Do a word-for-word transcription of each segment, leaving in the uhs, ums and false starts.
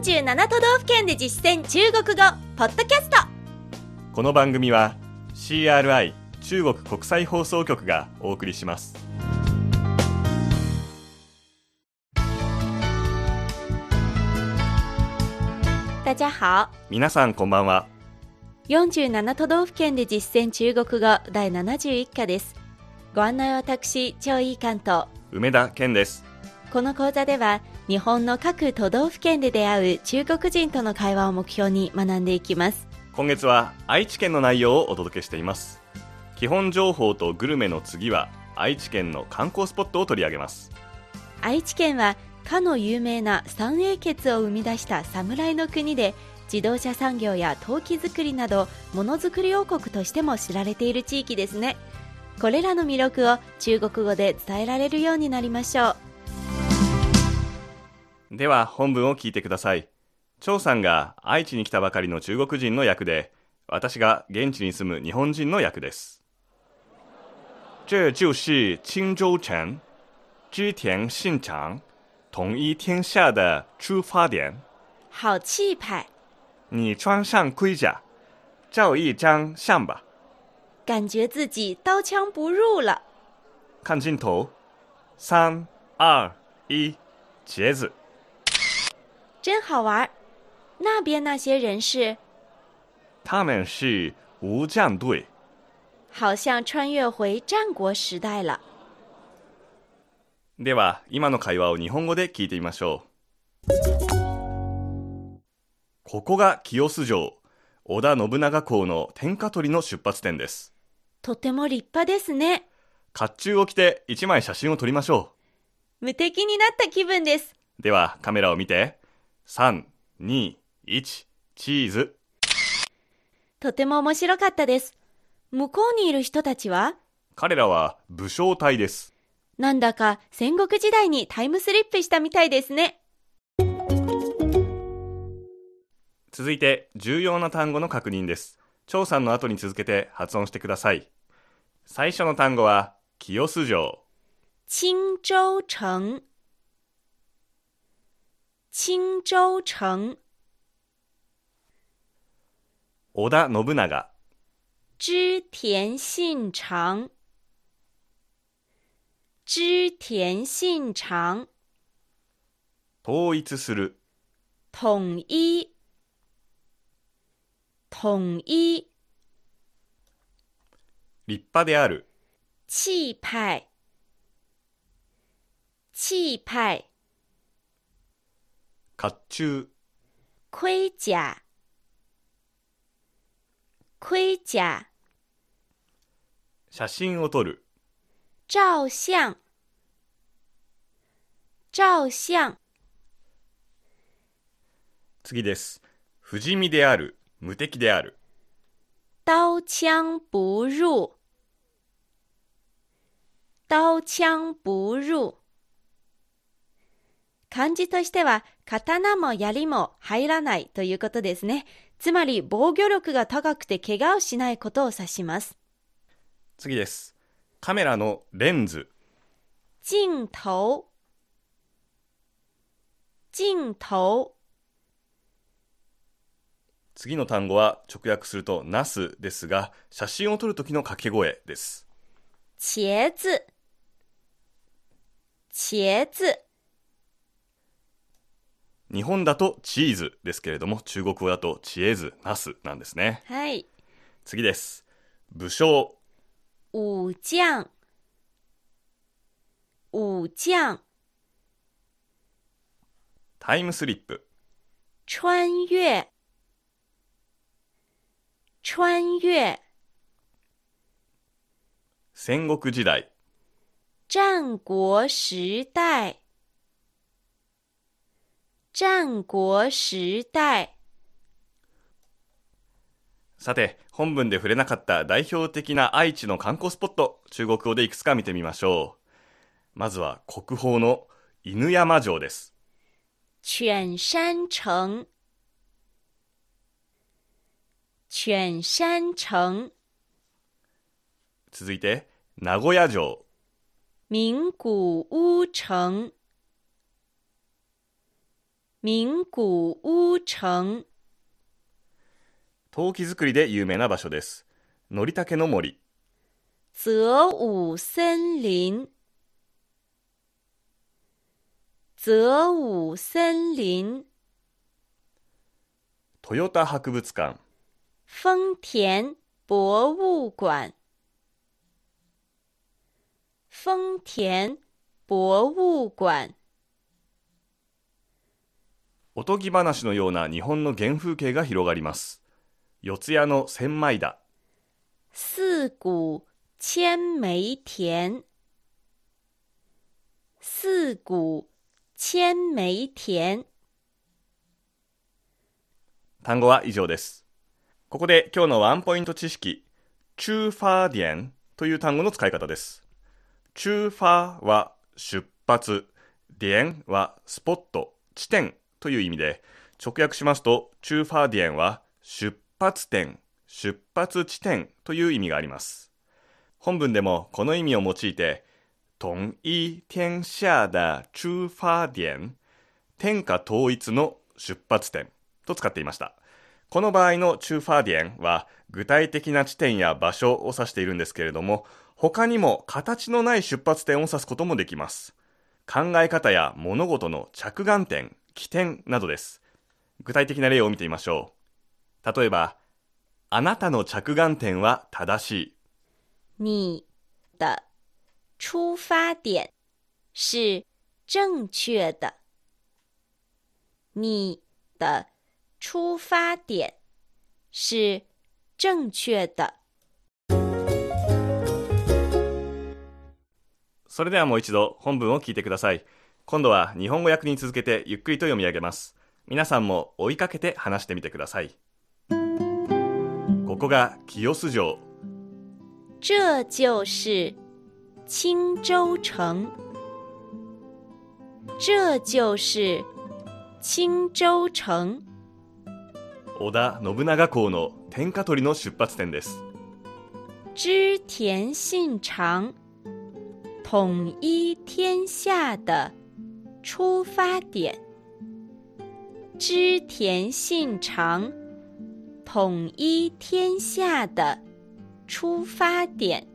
よんじゅうなな都道府県で実践中国語ポッドキャスト。この番組は シーアールアイ 中国国際放送局がお送りします。大家好。皆さんこんばんは。よんじゅうなな都道府県で実践中国語だいななじゅういっかです。ご案内は私、張伊関と梅田健です。この講座では日本の各都道府県で出会う中国人との会話を目標に学んでいきます。今月は愛知県の内容をお届けしています。基本情報とグルメの次は愛知県の観光スポットを取り上げます。愛知県はかの有名な三英傑を生み出した侍の国で、自動車産業や陶器作りなどものづくり王国としても知られている地域ですね。これらの魅力を中国語で伝えられるようになりましょう。では本文を聞いてください。張さんが愛知に来たばかりの中国人の役で、私が現地に住む日本人の役です。这就是青州城、织田信长、统一天下的出发点。好气派！你穿上盔甲，照一张相吧。感觉自己刀枪不入了。看镜头，三、二、一，茄子。真好玩。那边那些人是？他们是无战队。好像穿越回战国时代了。では、今の会話を日本語で聞いてみましょう。ここが清洲城、織田信長公の天下取りの出発点です。とても立派ですね。甲冑を着て一枚写真を撮りましょう。無敵になった気分です。では、カメラを見て。さん、に、いち、チーズ。とても面白かったです。向こうにいる人たちは？彼らは武将隊です。なんだか戦国時代にタイムスリップしたみたいですね。続いて重要な単語の確認です。張さんの後に続けて発音してください。最初の単語は清洲城。青州城。青州城。織田信長。织田信長。織田信長。統一する。統一。統一。立派である。氣派。氣派。甲冑。盔甲。盔甲。写真を撮る。照相。照相。次です。不死身である。無敵である。刀槍不入。刀槍不入。漢字としては刀も槍も入らないということですね。つまり防御力が高くて怪我をしないことを指します。次です。カメラのレンズ。鏡頭。鏡頭。次の単語は直訳するとナスですが、写真を撮るときの掛け声です。茄子。茄子。日本だとチーズですけれども、中国語だとチエズ、ナスなんですね。はい。次です。武将。武将。武将。タイムスリップ。穿越。穿越。戦国時代。战国時代。战国時代。さて、本文で触れなかった代表的な愛知の観光スポット、中国語でいくつか見てみましょう。まずは国宝の犬山城です。犬山城。犬山城。続いて名古屋城。名古屋城。名古屋城。陶器作りで有名な場所です。のりたけの森。澤武森林。澤武森林。豊田博物館。丰田博物館。丰田博物館。おとぎ話のような日本の原風景が広がります。四谷の千枚田。四谷千枚田。四谷千枚田。単語は以上です。ここで今日のワンポイント知識、出發點という単語の使い方です。出發は出発、點はスポット、地点という意味で、直訳しますと出發點は出発点、出発地点という意味があります。本文でもこの意味を用いて、統一天下的出發點、天下統一の出発点と使っていました。この場合の出發點は具体的な地点や場所を指しているんですけれども、他にも形のない出発点を指すこともできます。考え方や物事の着眼点、起点などです。具体的な例を見てみましょう。例えば、あなたの着眼点は正しい。你的出發點是正確的。你的出發點是正確的。それではもう一度本文を聞いてください。今度は日本語訳に続けてゆっくりと読み上げます。皆さんも追いかけて話してみてください。ここが清洲城。这就是青州城。这就是青州城。織田信長公の天下取りの出発点です。织田信長統一天下的出發點。织田信長統一天下的出發點。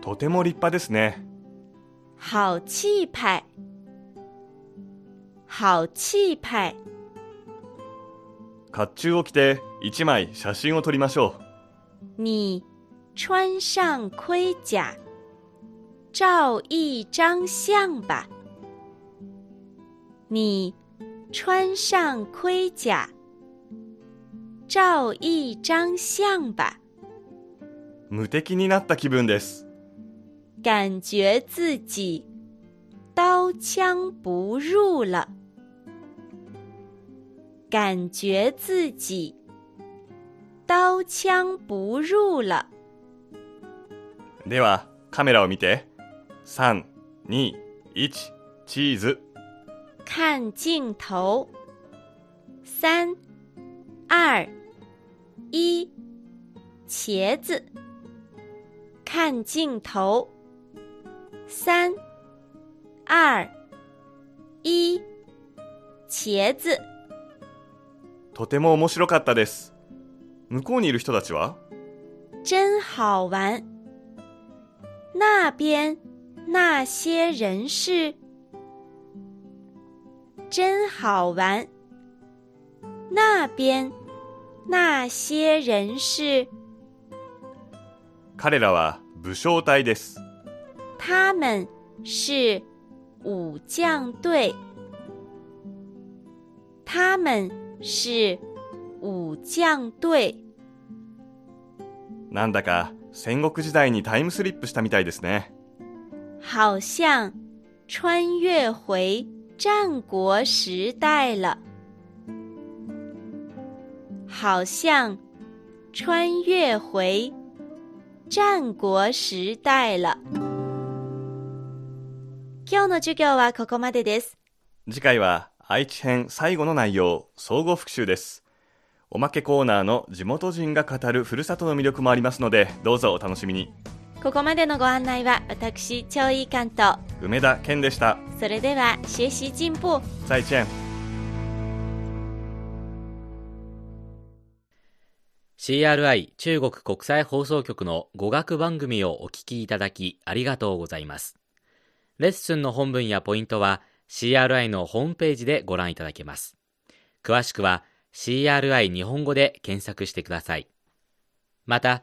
とても立派ですね。好氣派。好氣派。甲冑を着て一枚写真を撮りましょう。你穿上盔甲，照一张相吧。你穿上盔甲，照一张相吧。無敵になった気分です。感觉自己刀枪不入了。感觉自己刀枪不入了。ではカメラを見て。三、二、一、チーズ。看镜头。三、二、一、茄子。看镜头。三、二、一、茄子。とても面白かったです。向こうにいる人たちは？真好玩。那边那些人是。真好玩。那边那些人是。彼らは武将隊です。他们是武将队。他们是武将隊。なんだか戦国時代にタイムスリップしたみたいですね。好像穿越回战国时代了。好像穿越回战国时代了。今日の授業はここまでです。次回は愛知編最後の内容、総合復習です。おまけコーナーの地元人が語るふるさとの魅力もありますので、どうぞお楽しみに。ここまでのご案内は私、張一貫と梅田健でした。それでは、学習進歩。再見。シーアールアイ 中国国際放送局の語学番組をお聞きいただきありがとうございます。レッスンの本文やポイントは シーアールアイ のホームページでご覧いただけます。詳しくは シーアールアイ 日本語で検索してください。また、